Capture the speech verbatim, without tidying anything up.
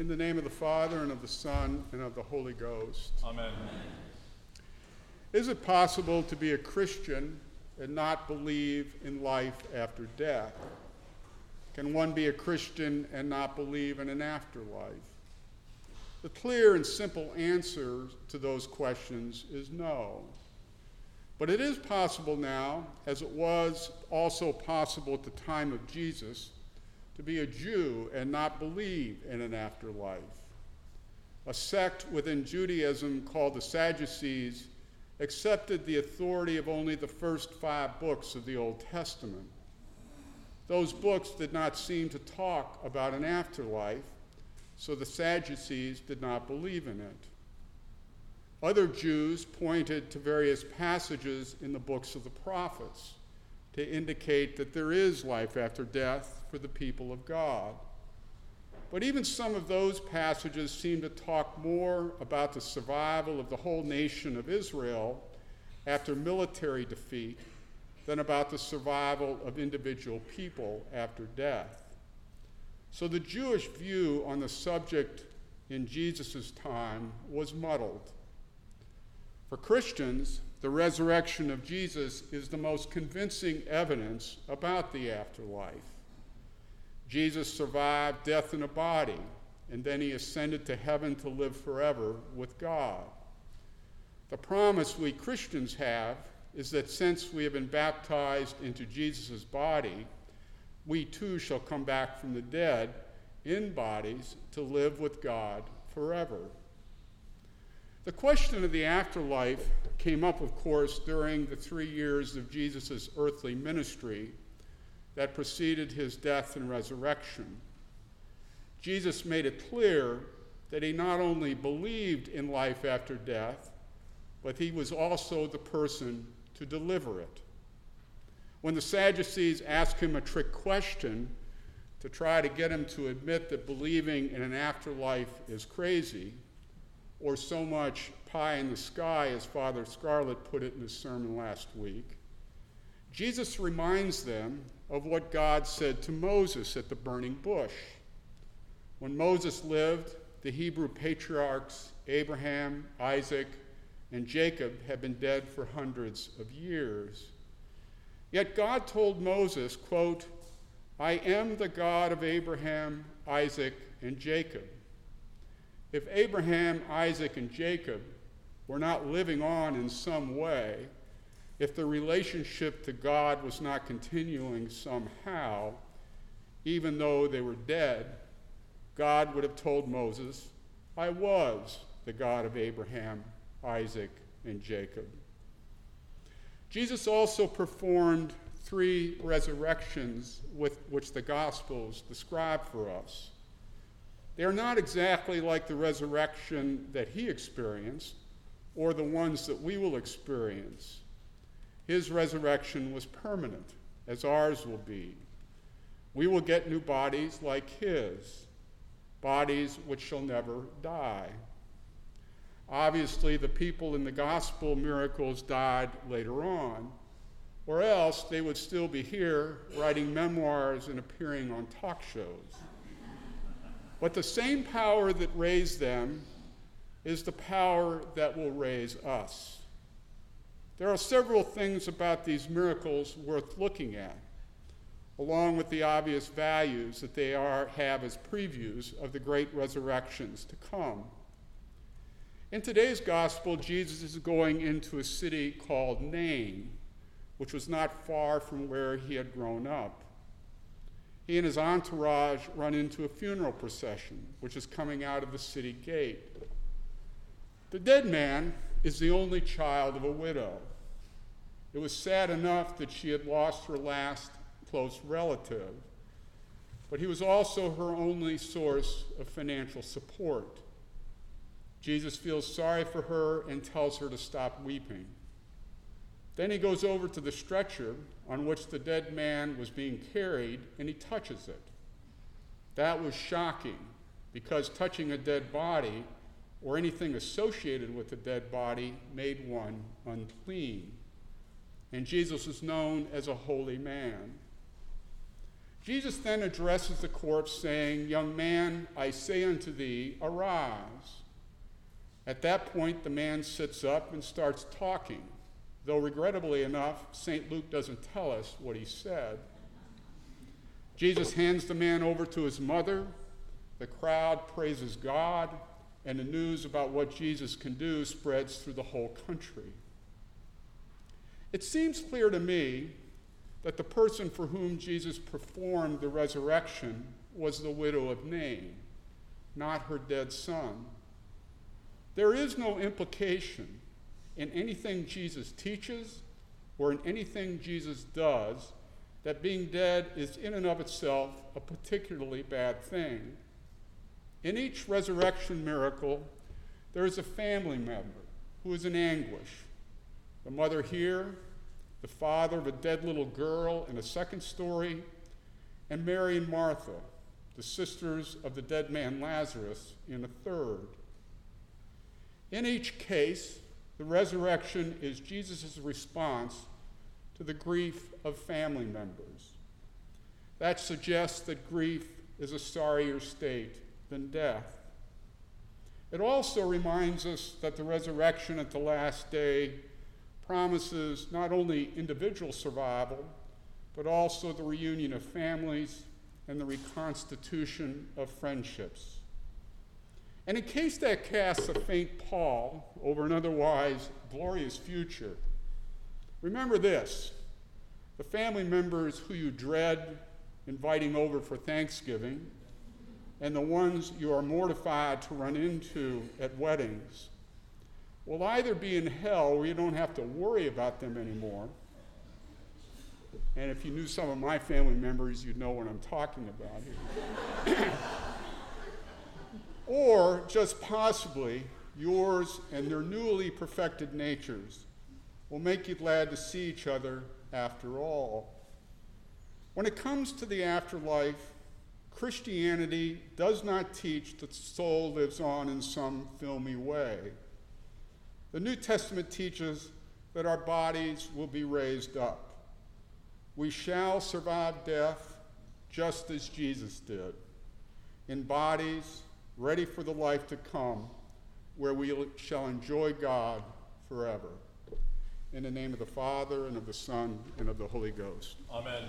In the name of the Father, and of the Son, and of the Holy Ghost. Amen. Is it possible to be a Christian and not believe in life after death? Can one be a Christian and not believe in an afterlife? The clear and simple answer to those questions is no. But it is possible now, as it was also possible at the time of Jesus, to be a Jew and not believe in an afterlife. A sect within Judaism called the Sadducees accepted the authority of only the first five books of the Old Testament. Those books did not seem to talk about an afterlife, so the Sadducees did not believe in it. Other Jews pointed to various passages in the books of the prophets to indicate that there is life after death for the people of God. But even some of those passages seem to talk more about the survival of the whole nation of Israel after military defeat than about the survival of individual people after death. So the Jewish view on the subject in Jesus' time was muddled. For Christians, the resurrection of Jesus is the most convincing evidence about the afterlife. Jesus survived death in a body, and then he ascended to heaven to live forever with God. The promise we Christians have is that since we have been baptized into Jesus' body, we too shall come back from the dead in bodies to live with God forever. The question of the afterlife came up, of course, during the three years of Jesus' earthly ministry that preceded his death and resurrection. Jesus made it clear that he not only believed in life after death, but he was also the person to deliver it. When the Sadducees asked him a trick question to try to get him to admit that believing in an afterlife is crazy, or so much pie in the sky, as Father Scarlett put it in his sermon last week, Jesus reminds them of what God said to Moses at the burning bush. When Moses lived, the Hebrew patriarchs Abraham, Isaac, and Jacob had been dead for hundreds of years. Yet God told Moses, quote, "I am the God of Abraham, Isaac, and Jacob." If Abraham, Isaac, and Jacob were not living on in some way, if the relationship to God was not continuing somehow, even though they were dead, God would have told Moses, "I was the God of Abraham, Isaac, and Jacob." Jesus also performed three resurrections with which the Gospels describe for us. They are not exactly like the resurrection that he experienced or the ones that we will experience. His resurrection was permanent, as ours will be. We will get new bodies like his, bodies which shall never die. Obviously, the people in the gospel miracles died later on, or else they would still be here writing memoirs and appearing on talk shows. But the same power that raised them is the power that will raise us. There are several things about these miracles worth looking at, along with the obvious values that they are, have as previews of the great resurrections to come. In today's gospel, Jesus is going into a city called Nain, which was not far from where he had grown up. He and his entourage run into a funeral procession, which is coming out of the city gate. The dead man is the only child of a widow. It was sad enough that she had lost her last close relative, but he was also her only source of financial support. Jesus feels sorry for her and tells her to stop weeping. Then he goes over to the stretcher on which the dead man was being carried, and he touches it. That was shocking, because touching a dead body or anything associated with a dead body made one unclean. And Jesus is known as a holy man. Jesus then addresses the corpse, saying, "Young man, I say unto thee, arise." At that point, the man sits up and starts talking, though regrettably enough, Saint Luke doesn't tell us what he said. Jesus hands the man over to his mother. The crowd praises God, and the news about what Jesus can do spreads through the whole country. It seems clear to me that the person for whom Jesus performed the resurrection was the widow of Nain, not her dead son. There is no implication in anything Jesus teaches or in anything Jesus does that being dead is in and of itself a particularly bad thing. In each resurrection miracle, there is a family member who is in anguish. The mother here, the father of a dead little girl in a second story, and Mary and Martha, the sisters of the dead man Lazarus, in a third. In each case, the resurrection is Jesus' response to the grief of family members. That suggests that grief is a sorrier state than death. It also reminds us that the resurrection at the last day promises not only individual survival, but also the reunion of families and the reconstitution of friendships. And in case that casts a faint pall over an otherwise glorious future, remember this: the family members who you dread inviting over for Thanksgiving, and the ones you are mortified to run into at weddings, will either be in hell where you don't have to worry about them anymore. And if you knew some of my family members, you'd know what I'm talking about here. Or just possibly yours and their newly perfected natures will make you glad to see each other after all. When it comes to the afterlife, Christianity does not teach that the soul lives on in some filmy way. The New Testament teaches that our bodies will be raised up. We shall survive death just as Jesus did, in bodies ready for the life to come, where we shall enjoy God forever. In the name of the Father, and of the Son, and of the Holy Ghost. Amen.